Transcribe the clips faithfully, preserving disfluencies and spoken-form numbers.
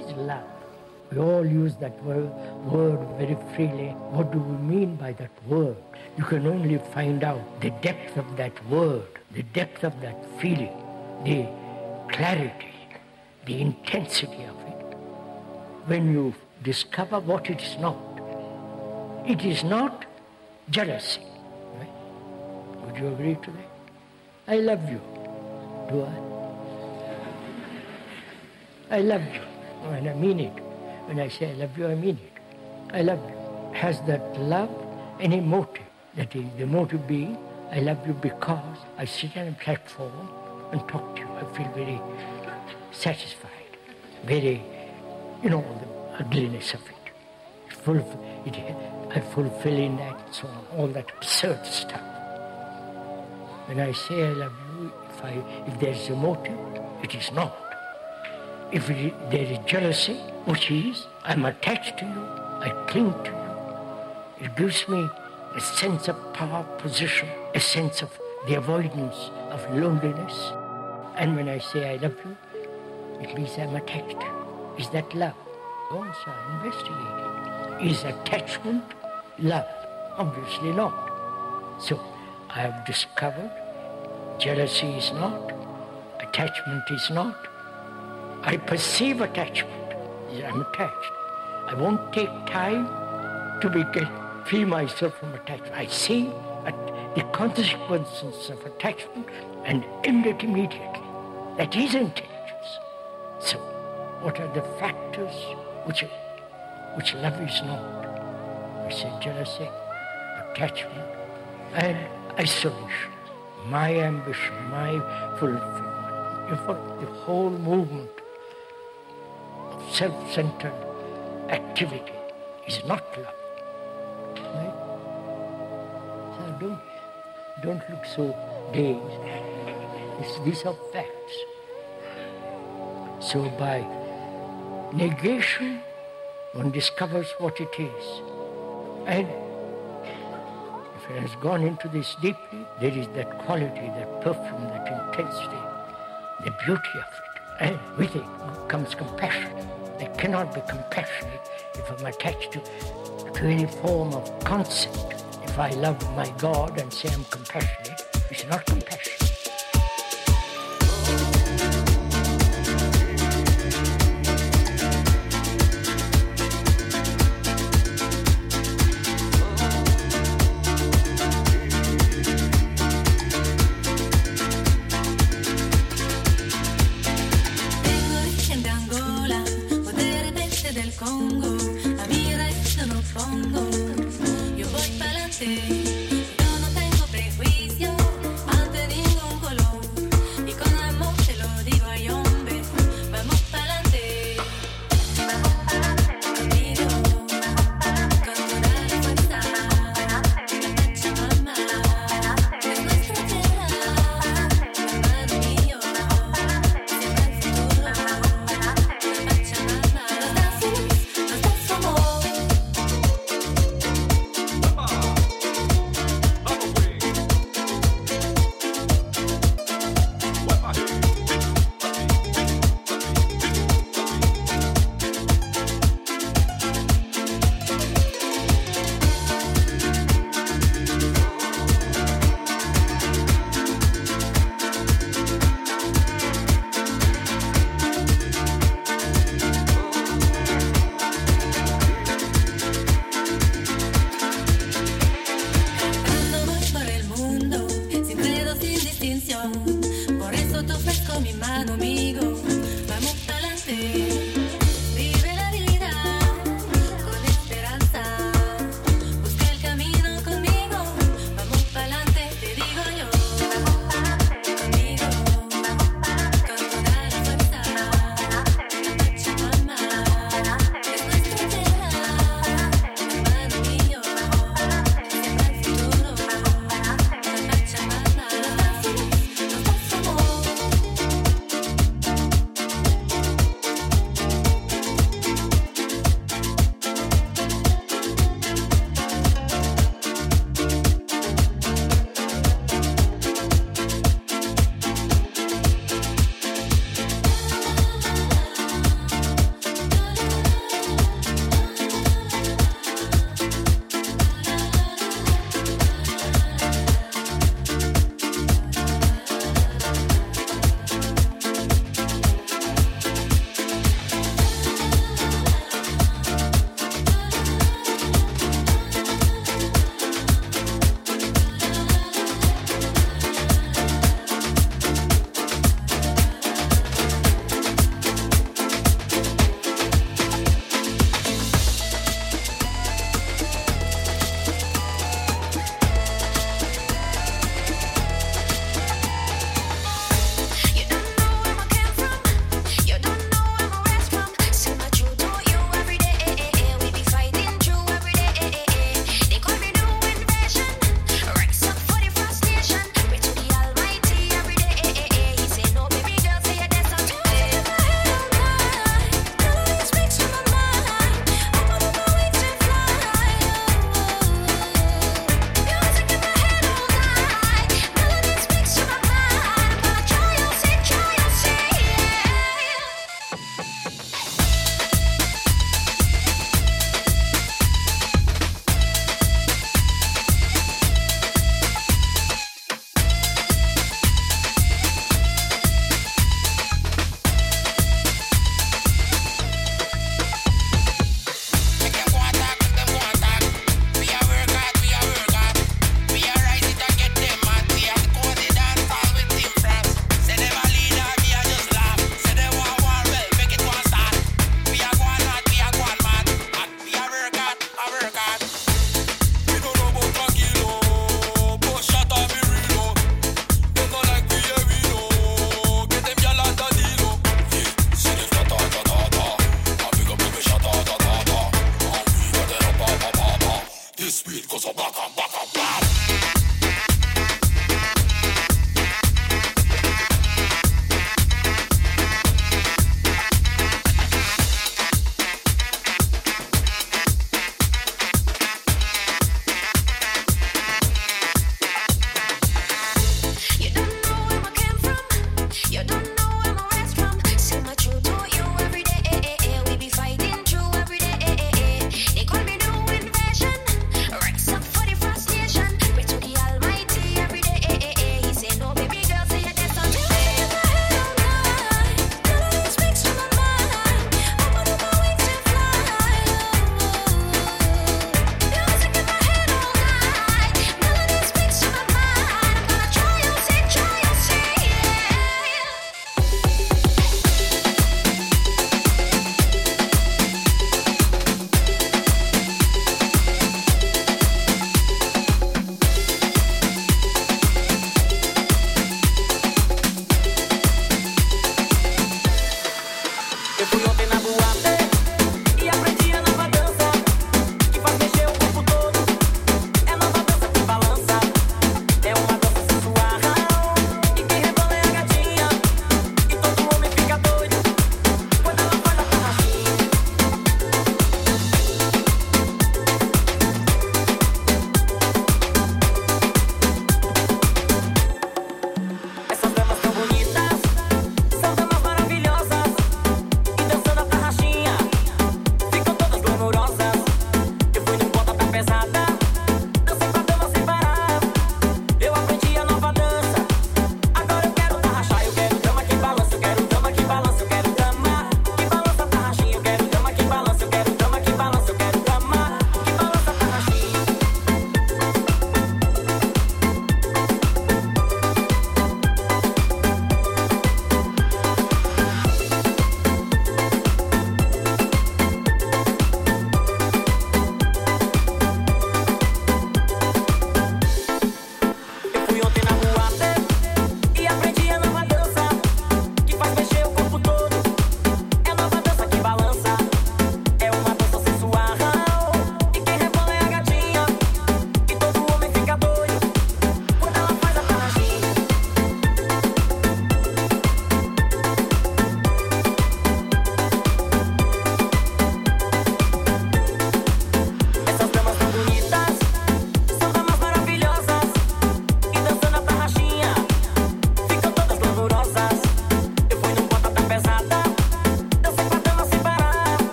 is love? We all use that word, word very freely. What do we mean by that word? You can only find out the depth of that word, the depth of that feeling, the clarity, the intensity of it. When you discover what it is not, it is not jealousy. Right? Would you agree to that? I love you. Do I? I love you, and I mean it. When I say I love you, I mean it. I love you. Has that love any motive? That is, the motive being, I love you because I sit on a platform and talk to you. I feel very satisfied, very, you know, the ugliness of it. It, fulfill, it I fulfill in that, and so on, all that absurd stuff. When I say I love you, if, I, if there is a motive, it is not. If it, there is jealousy, which is, I'm attached to you, I cling to you, it gives me a sense of power, position, a sense of the avoidance of loneliness. And when I say I love you, it means I'm attached to you. Is that love? Also, I investigated. Is attachment love? Obviously not. So, I have discovered jealousy is not, attachment is not. I perceive attachment. I'm attached. I won't take time to be get, free myself from attachment. I see at the consequences of attachment and end it immediately. That is intelligence. So, what are the factors which, which love is not? We say jealousy, attachment, and isolation. My ambition, my fulfillment. In fact, the whole movement self-centered activity is not love. Right? So don't, don't look so dazed. It's, these are facts. So by negation, one discovers what it is. And if it has gone into this deeply, there is that quality, that perfume, that intensity, the beauty of it. And with it comes compassion. I cannot be compassionate if I'm attached to, to any form of concept. If I love my God and say I'm compassionate, it's not compassion.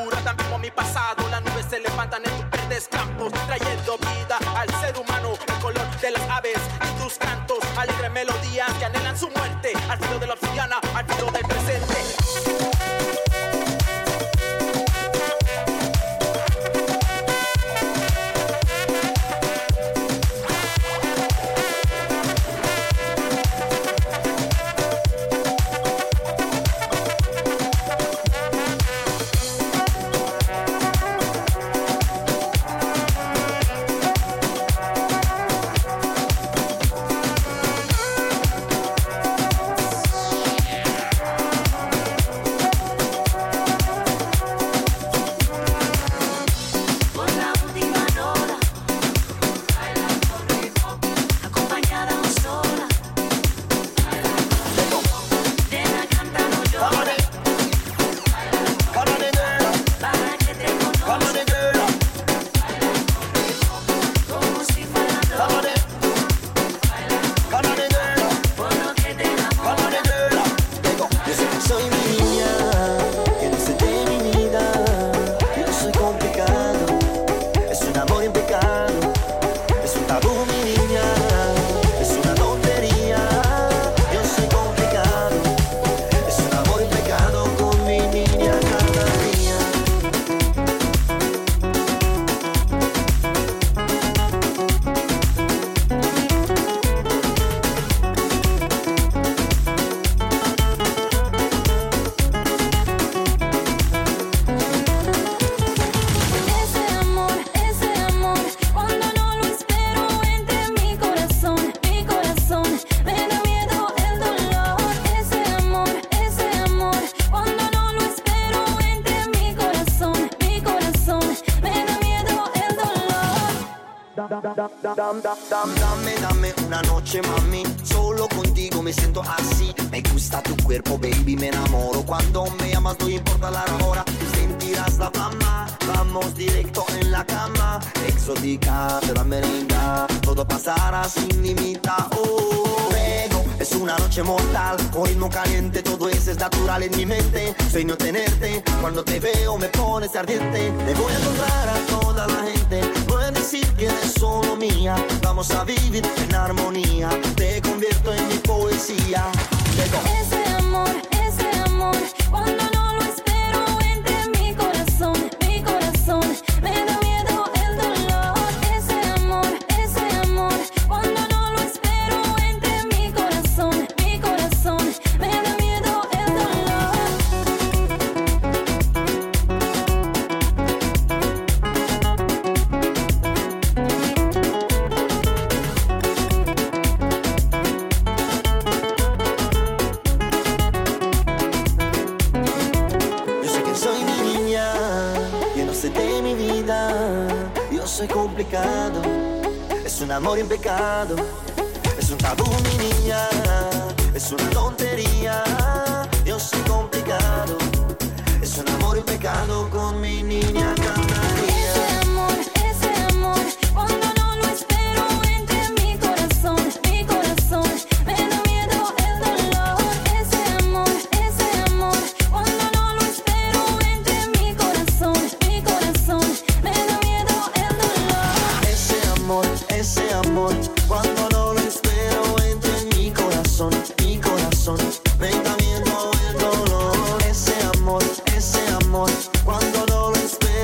seguro, también por mi pasado. Las nubes se levantan en tus verdes campos, trayendo vida al ser humano, el color de las aves y tus cantos, alegres melodías que anhelan su muerte, al filo de la obsidiana, al filo del presente. Dame, dame una noche, mami, solo contigo me siento así. Me gusta tu cuerpo, baby, me enamoro. Cuando me amas no importa la hora, sentirás la fama. Vamos directo en la cama, exótica, te la merenga, todo pasará sin límite. Oh, luego es una noche mortal, con ritmo caliente, todo eso es natural en mi mente. Sueño tenerte, cuando te veo me pones ardiente. Te voy a encontrar a toda la gente, voy a decir que eres solo mía. Vamos a vivir en armonía, te convierto en mi poesía. Luego. Ese amor, ese amor, cuando no lo espero entra en mi corazón. Me da miedo el dolor, ese amor, ese amor, cuando no lo espero entra en mi corazón, mi corazón, me da miedo el dolor. Yo sé que soy mi niña, yo no sé de mi vida, yo soy complicado, es un amor en pecado, es un tabú mi niña, es una tontería, yo soy complicado, es un amor en pecado con mi niña Canaria. Ese amor, ese amor, cuando no lo espero entra en mi corazón, mi corazón, me da miedo el dolor, ese amor, ese amor, cuando no lo espero entra en mi corazón. Me da miedo el dolor. Ese amor, ese amor, cuando no lo espero entra en mi corazón, mi corazón. Me da miedo el dolor. Ese amor, ese amor, cuando no lo espero.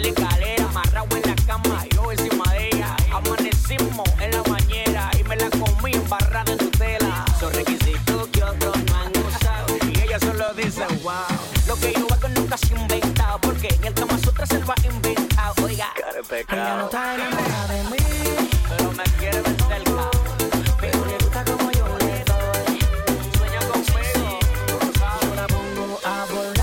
en la escalera, amarrado en la cama, yo encima de ella. Amanecimos en la bañera y me la comí embarrada en su tela. Son requisitos que otros no han usado y ella solo dice wow. Lo que yo hago nunca se ha inventado, porque en el Kama Sutra se lo ha inventado. Oiga, cara pecado. Ella no está enamorada de mí, pero me quiere ver cerca. Pero le gusta como yo le doy. Sueña con peso, yo la pongo a volar.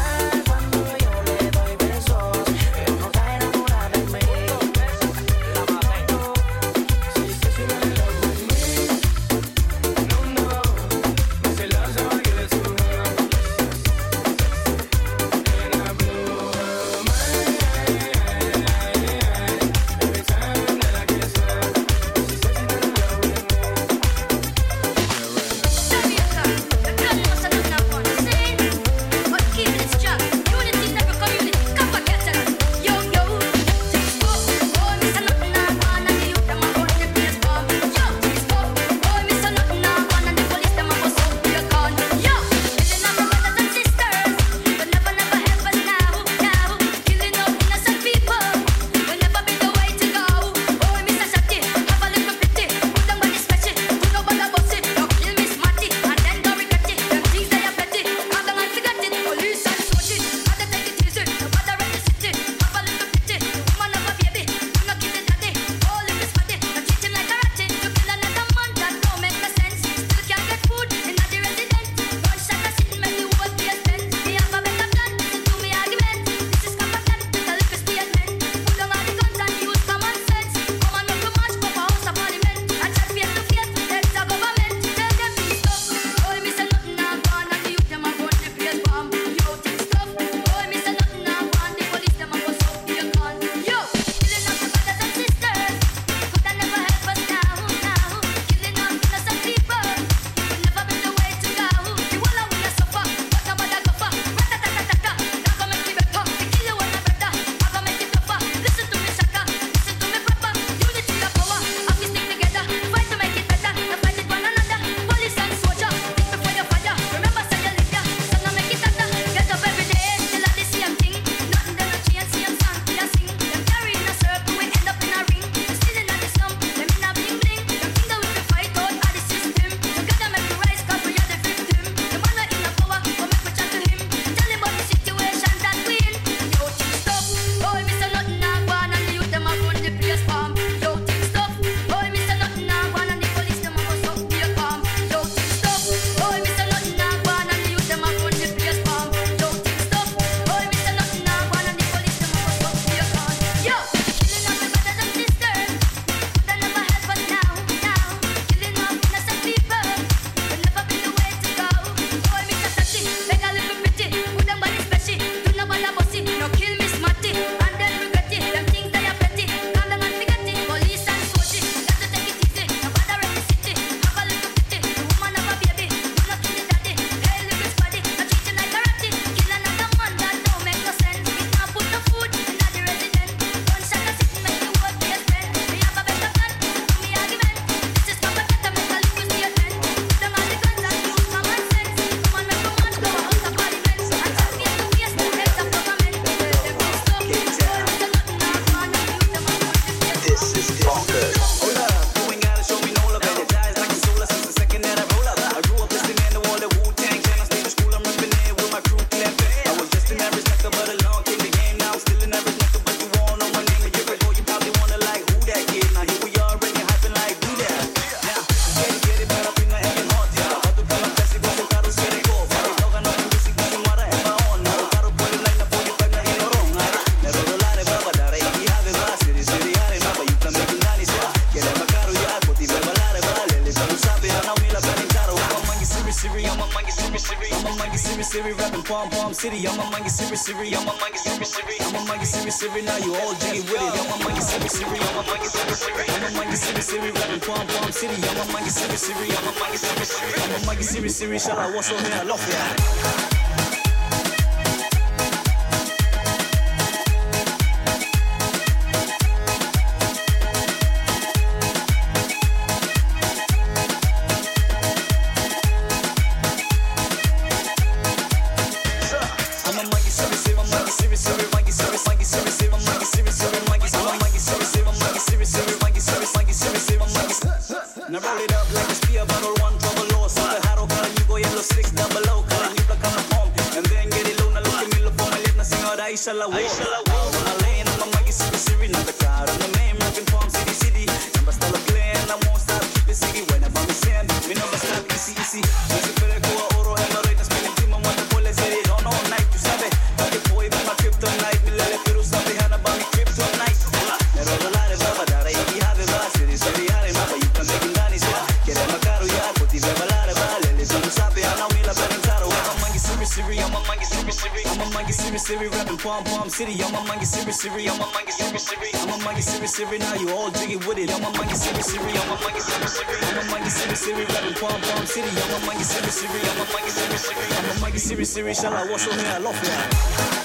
City, I'm a monkey, Siri, Siri, I'm a monkey, Siri, Siri, I'm a monkey, Siri, Siri, now you all G with it. I'm a monkey, Siri, Siri, I'm a monkey, Siri, Siri, I'm a monkey, Siri, Siri, rapping Palm Palm City, I'm a monkey, Siri, Siri, I'm a monkey, Siri, Siri, I'm a monkey, Siri, Siri, shall I what's on here, I love ya. I'm a monkey, serious, I'm a monkey, serious, I'm a monkey, serious, I'm a monkey, serious, I'm a monkey, serious. ice alla wall. All my lane, I'm a monkey, super serious, not the crowd. I'm the main rockin' from city, city. Never stop a plan, I won't stop, keep it city. When I'm on the sand, me never stop, easy, easy. Mi si pere con oro, e la reina spinning team, I want the ball, let's hit it on all night, tu sabe. Qualche poi per la kryptonite, mi lele più russate, hanno bambi kryptonite. Nero dolare, baba, dare, io ti have, va, si risvegliare, ma poi io prendo i condani, se va. Chiede ma caro, io poti per ballare, va, lele, tu non sape, hanno mila per entrare, va. Siri, I'm a monkey, Siri, Siri, I'm a monkey, Siri, Siri, rapping Palm Palm City. I'm a monkey, Siri, Siri, I'm a monkey, Siri, Siri, I'm a monkey, Siri, Siri. Now you all jiggy with it. I'm a monkey, Siri, Siri, I'm a monkey, Siri, Siri, I'm a monkey, Siri, Siri, rapping Palm Palm City. I'm a monkey, Siri, Siri, I'm a monkey, Siri, Siri, I'm a monkey, Siri, Siri. Shall I wash on me? I love you.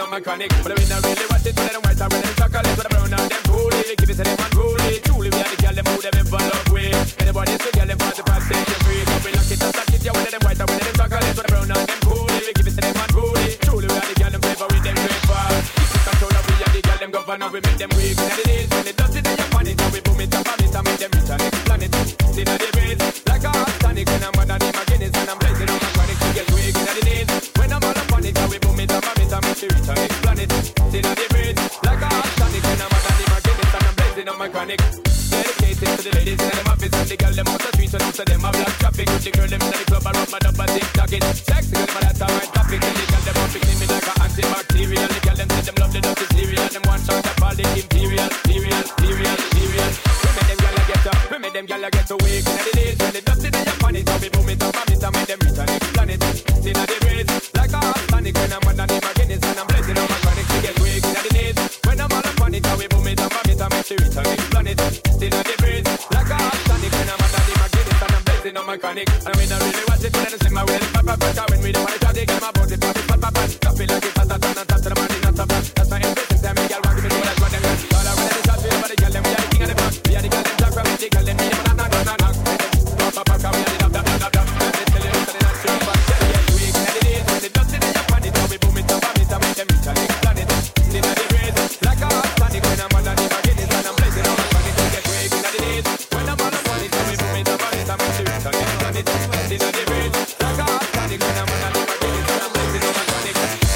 no mechanic. But I mean, I really watch it, so they don't white, I really chocolate. But I brown out them truly, give it to them unruly. Truly, we are the girl, them who them in for love with. Anybody is the girl, them for the past, they can free. So we lock it and stack it, yeah, with them white, I really chocolate. But I brown out them truly, give it to them unruly. Truly, we are the girl, them favor with them great far. Control of we are the girl, them governor, we make them weak. And it is when it does it, then you find it. And we boom it up and it, and make them rich and make the planet. See now they breathe, like a hot tonic. When I'm on a name of Guinness, and I'm blazing on my chronic. We get weak, and it is when I'm on a panic. And we boom it up and it, and make the rich and make the planet. See now they breathe, like a hot tonic. When I'm on a name of Guinness, and I'm blazing on my chronic. Dedicated to the ladies in the office, and the girl them out the streets, and also them a black traffic. With the girl them in the club, I rub my dub and tick-tock it. Sexy girl, but that's alright topic. And the girl them out fixing me like a antibacterial. The girl them say them love the dirty cereal. Them one shot up all the imperial, imperial, imperial, imperial. We make them girl a get up, we make them girl a get awake. And the days when the dusty they are funny, so we boom it up and it and make them reach on the planet. See now they breathe like a hot tonic. When I'm on the name of Guinness, and I'm blessing on my chronic. We get weak in the days when I'm all on it, so we boom it up and it and make the rich on the planet. See now they breathe like a hot tonic. When I'm on the name of Guinness, and I'm blessing on my chronic. And we don't really watch it, but I don't see my way. Papa, papa, when we don't want to try to get my body, papa, papa, papa, stop it like it's hot, hot, hot, hot, hot, hot, hot, hot. That's my ambition, tell me, girl, want to be doing that, what them got. All I want is a shot, but the girl, them, we are the king of the block. We are the girl, them, black, from the girl, them, we are not, not, not, not. Papa, papa, we are the dub, dub, dub, dub. Let's just tell you, so they're not sure, but tell you, we can have the days when the dust in the Japan, it's how we boom it up, and it's how we make them reach on the planet. See now they breathe, like a hot tonic, when I'm on the name of Guinness, and I'm blazing on my chronic. We get weak in the days, when I'm on the money, so we boom it up, and it's how we make them reach on the planet. See now they breathe, like a hot tonic, when I'm on the name of Guinness, and I'm blazing on my chronic.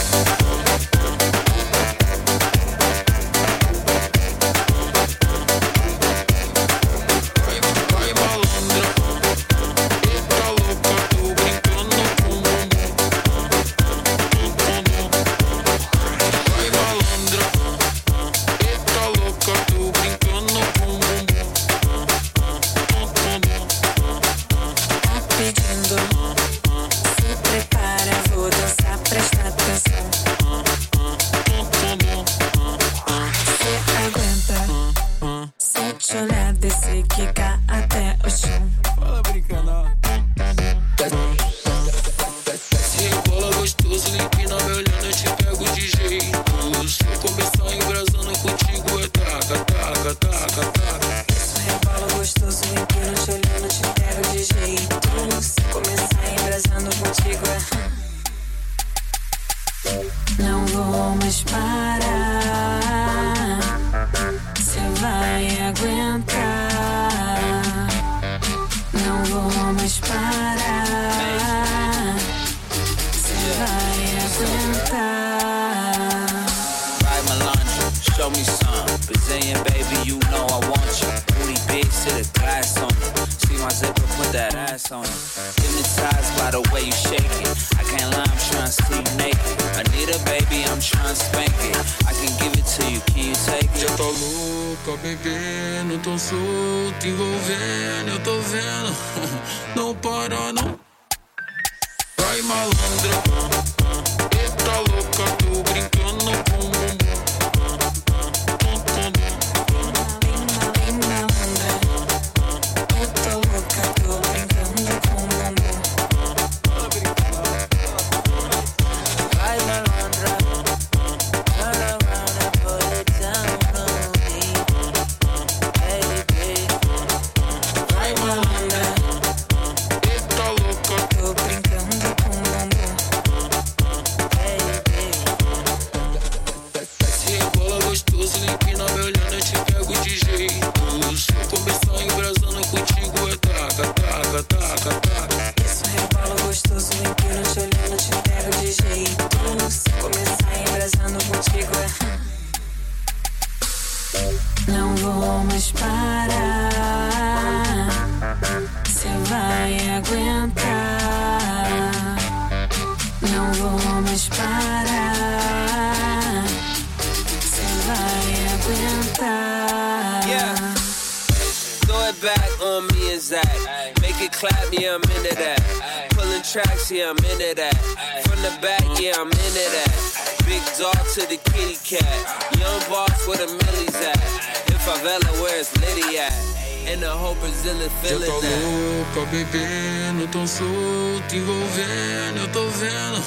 Envolvendo, eu tô vendo,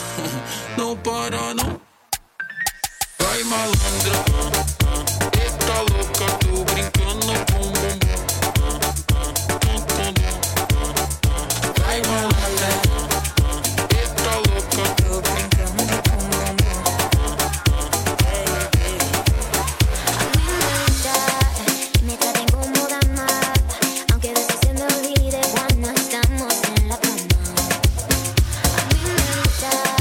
não para não. malandra. Eita louca, tô brincando com o bumbum. Vai malandra. Eita louca, tô brincando com o bumbum. Me traen como dama, aunque de eso se me olvide, cuando estamos en la cama. A mí me gusta.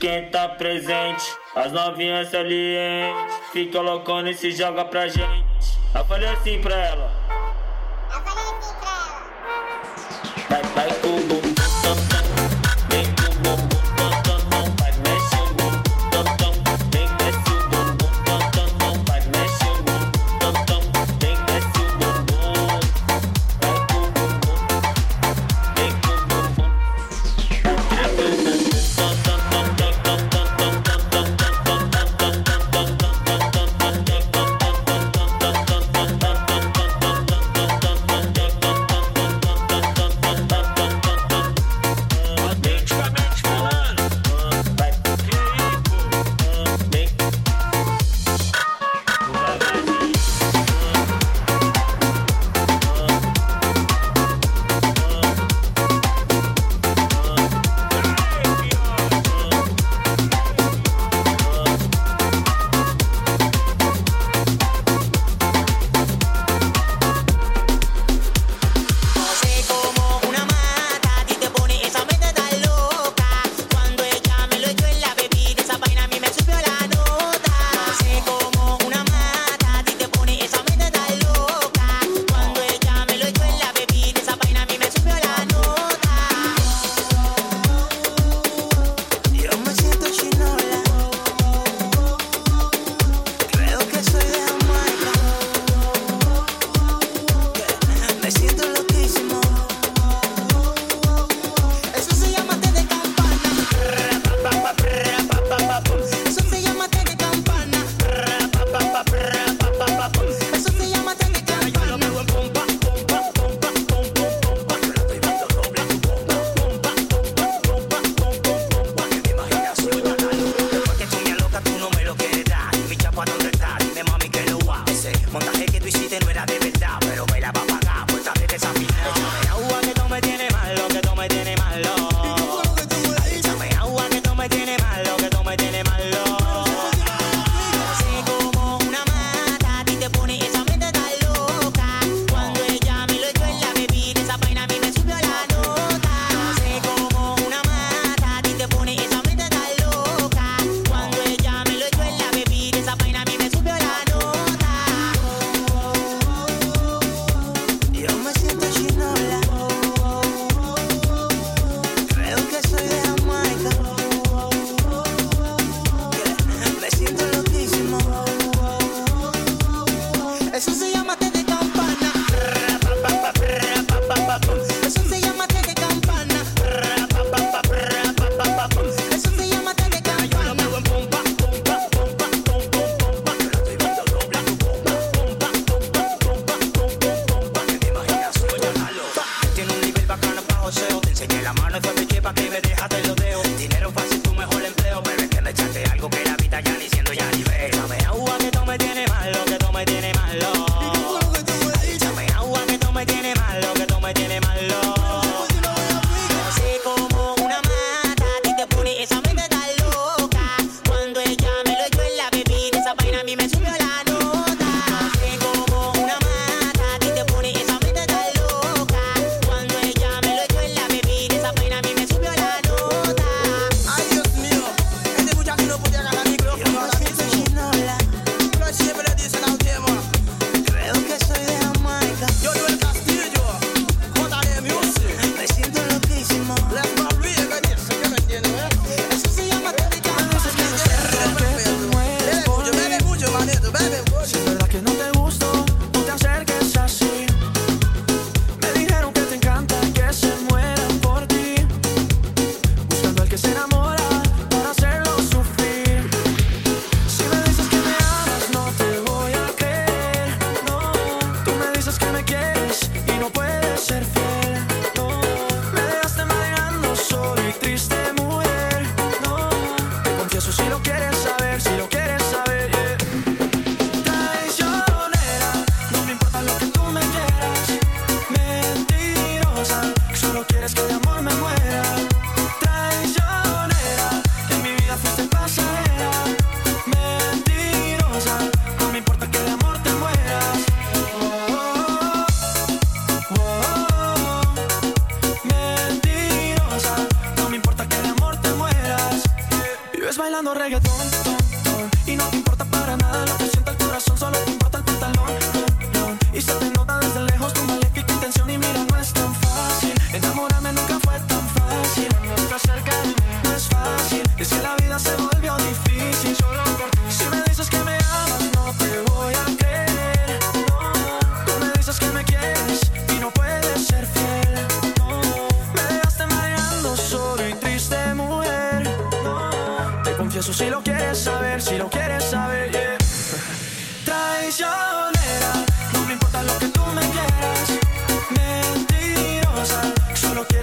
Quem tá presente, as novinhas ali, hein? Fica loucona e se joga pra gente. Eu falei assim pra ela. Eu falei assim pra ela. Vai, vai, tudo.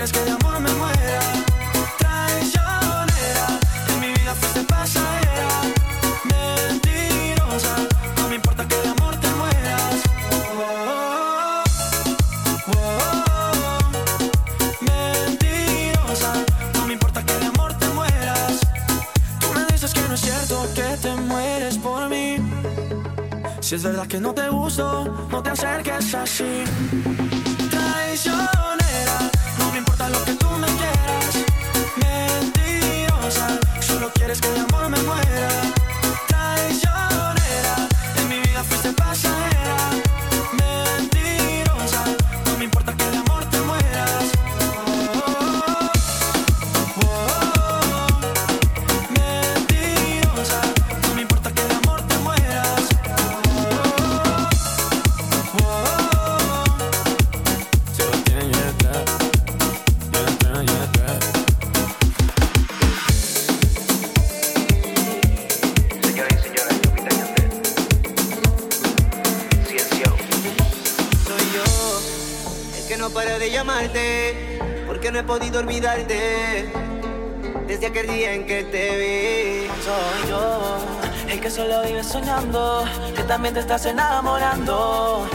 quieres que de amor me muera. Traicionera, en mi vida fuiste pasajera. Mentirosa, no me importa que de amor te mueras. Oh, oh, oh, oh. Mentirosa, no me importa que de amor te mueras. Tú me dices que no es cierto que te mueres por mí. Si es verdad que no te gusto, no te acerques así. Traicionera, no me importa lo que tú me quieras. Mentirosa, solo quieres que de amor me muera. Traicionera, en mi vida fuiste pasajera. Mentirosa, no me importa que de amor te mueras. Oh, oh, oh, oh, oh. Mentirosa, no me importa que de amor te mueras. Oh, oh, oh, oh. No he podido olvidarte desde aquel día en que te vi. Soy yo el que solo vive soñando, que también te estás enamorando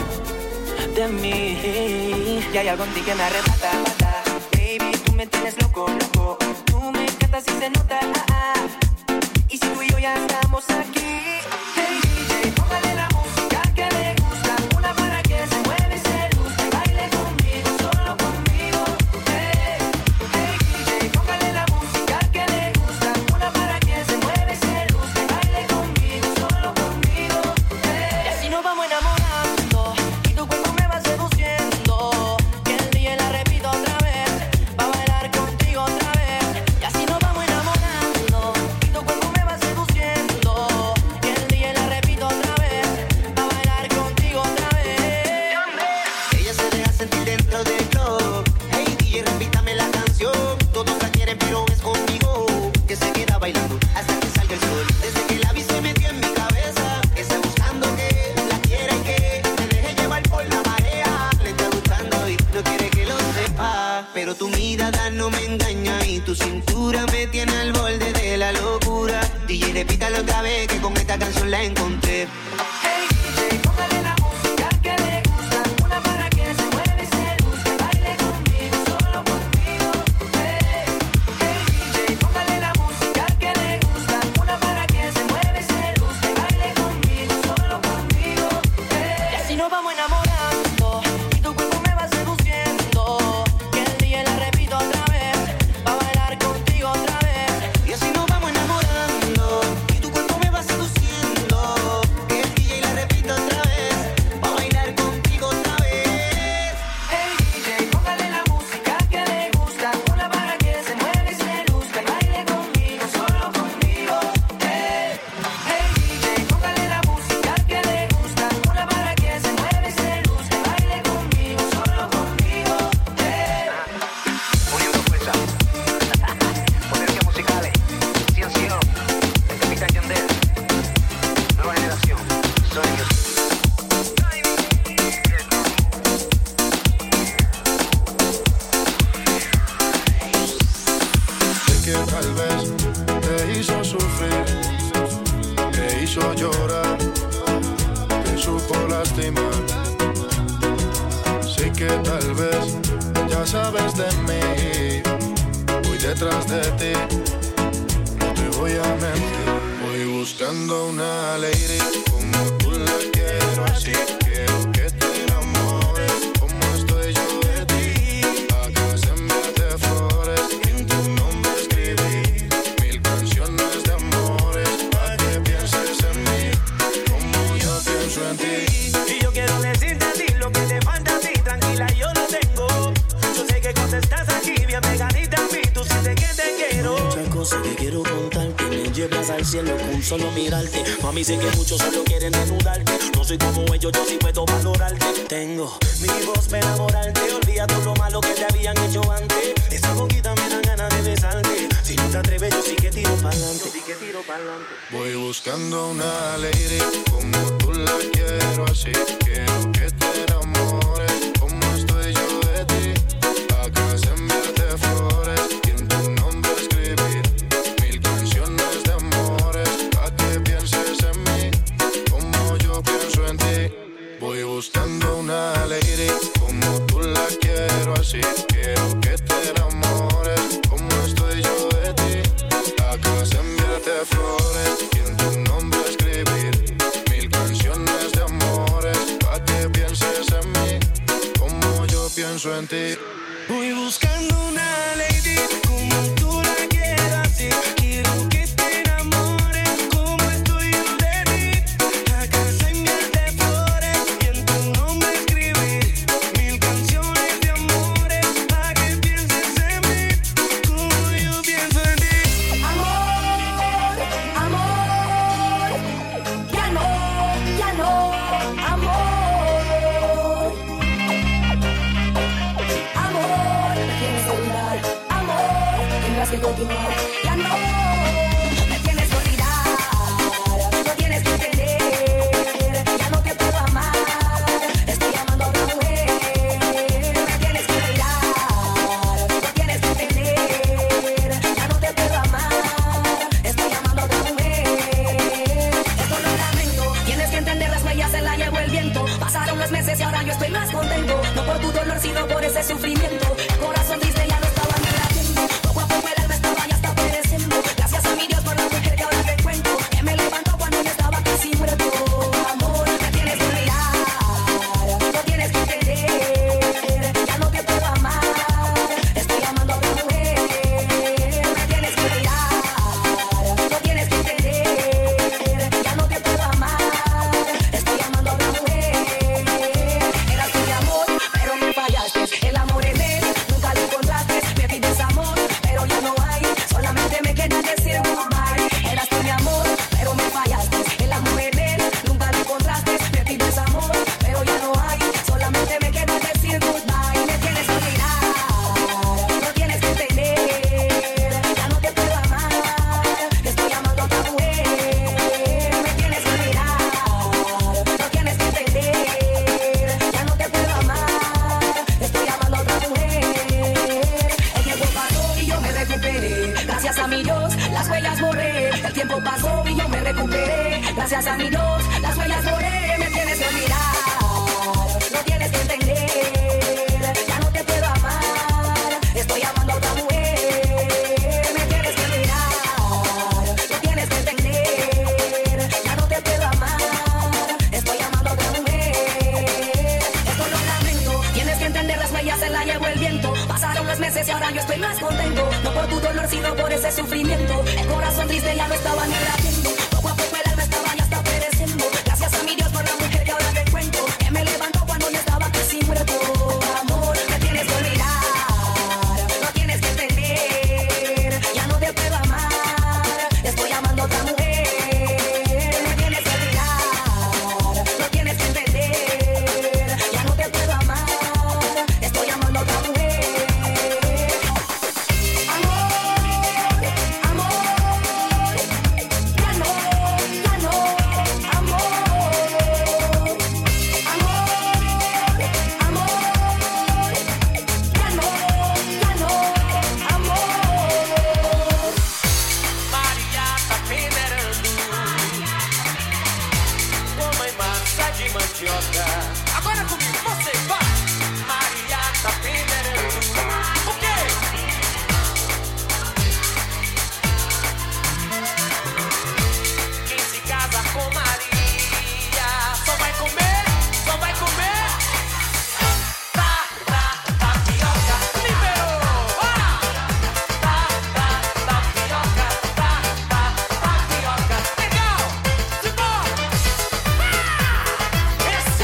de mí. Y hay algo en ti que me arrebata, mata. Baby, tú me tienes loco, loco. Tú me encantas y se nota, ah, ah. Y si tú y yo ya estamos aquí, hey D J, póngale la música que le gusta. Una para que se mueva y se luzca y baile conmigo, solo conmigo. Quiero que te enamores como estoy yo de ti. Acá se me hace caliente. Voy buscando una lady como tú la quieras. Quiero que te enamores como estoy yo de ti. La casa en miel de flores y en tu nombre escribí mil canciones de amores para que pienses en mí como yo pienso en ti. Amor, amor, ya no, ya no, amor. Que continuar, ya no me tienes que olvidar, no tienes que entender, ya no te puedo amar, estoy amando a otra mujer, me tienes que olvidar, no tienes que entender, ya no te puedo amar, estoy amando a otra mujer, esto lo lamento, tienes que entender, las huellas se la llevó el viento, pasaron los meses y ahora yo estoy más contento, no por tu dolor sino por ese sufrimiento, el corazón triste ya no estaba en el latiendo. Esse é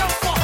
o forró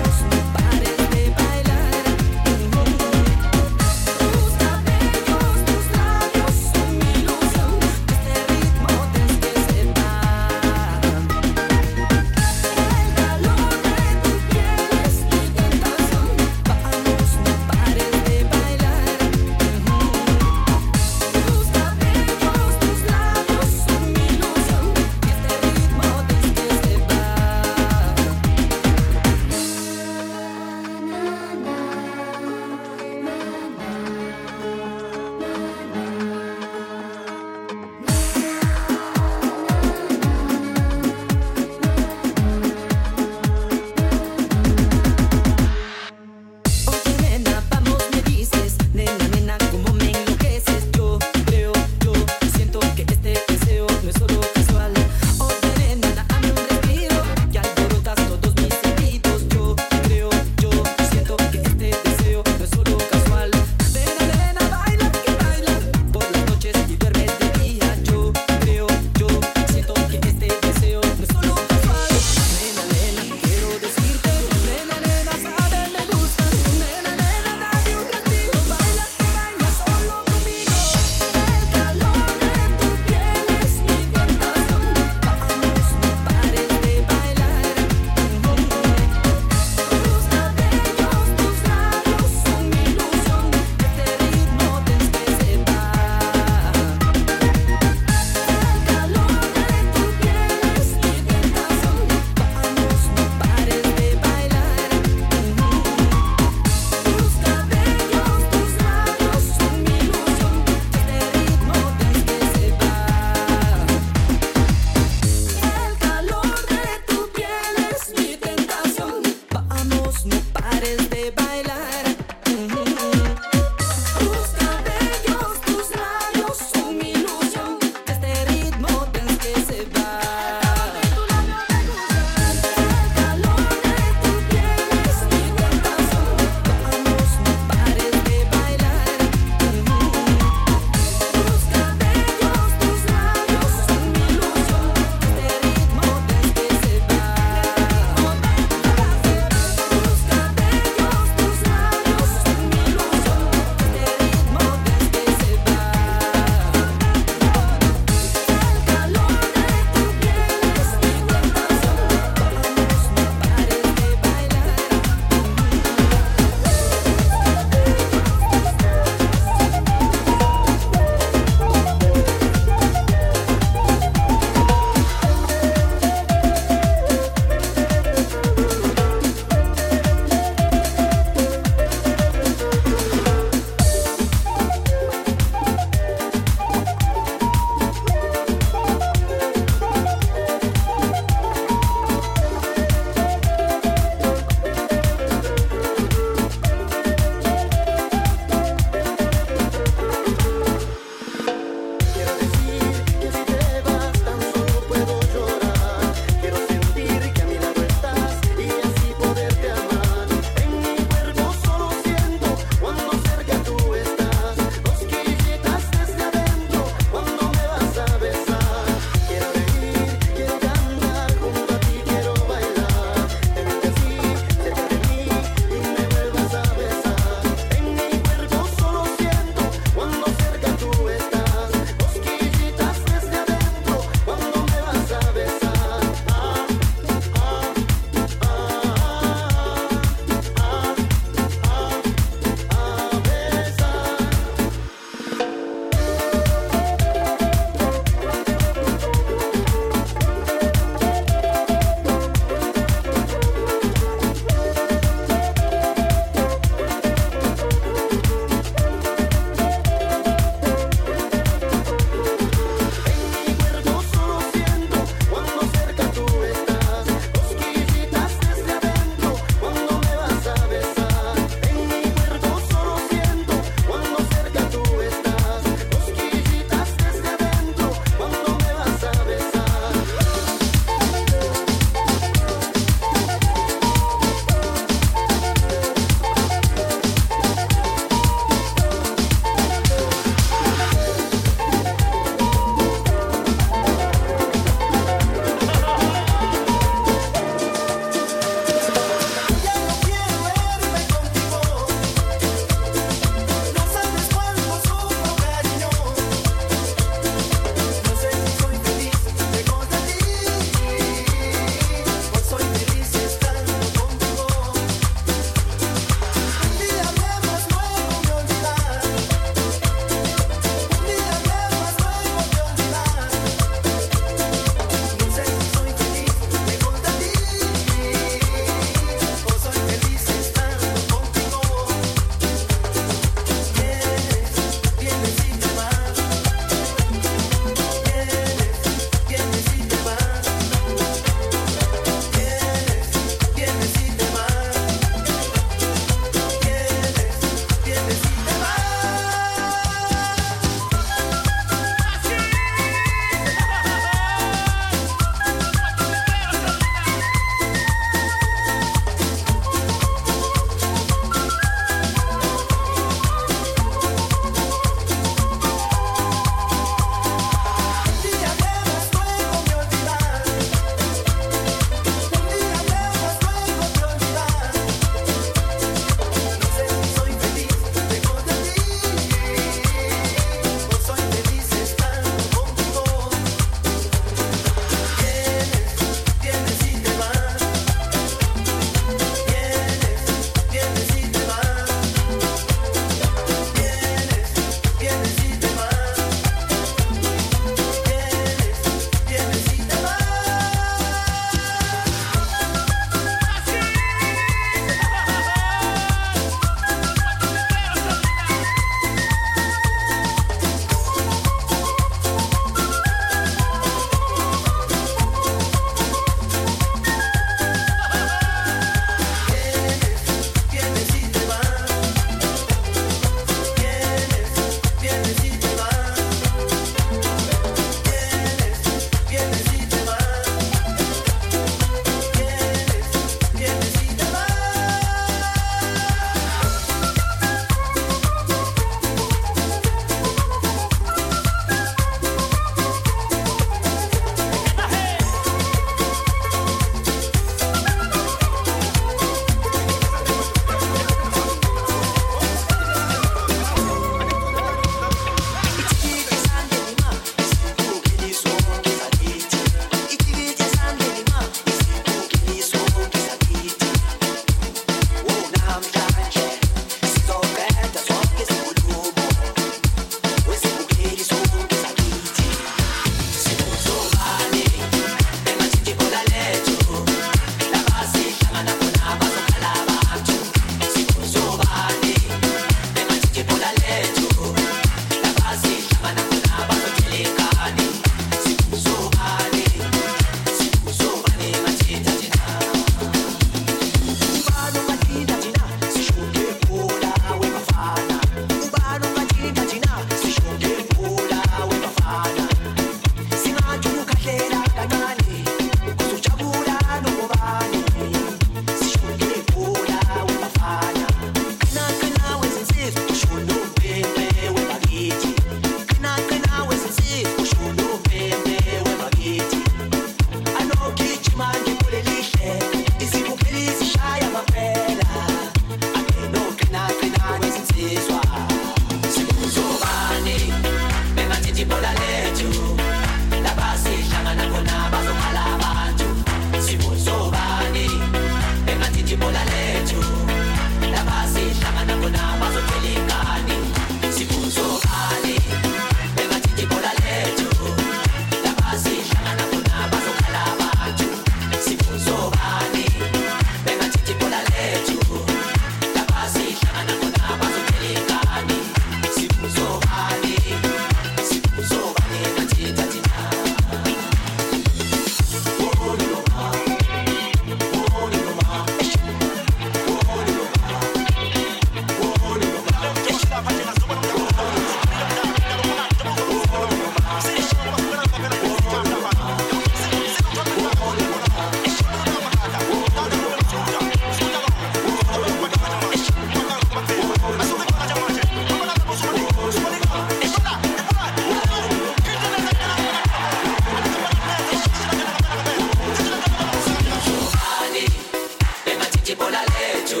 lechu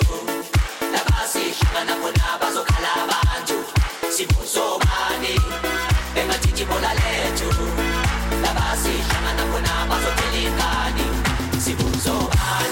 na basi shana kuna bazo kalabanju sibuzo mani ema titi bola lechu na basi shana kuna bazo telikani sibuzo mani.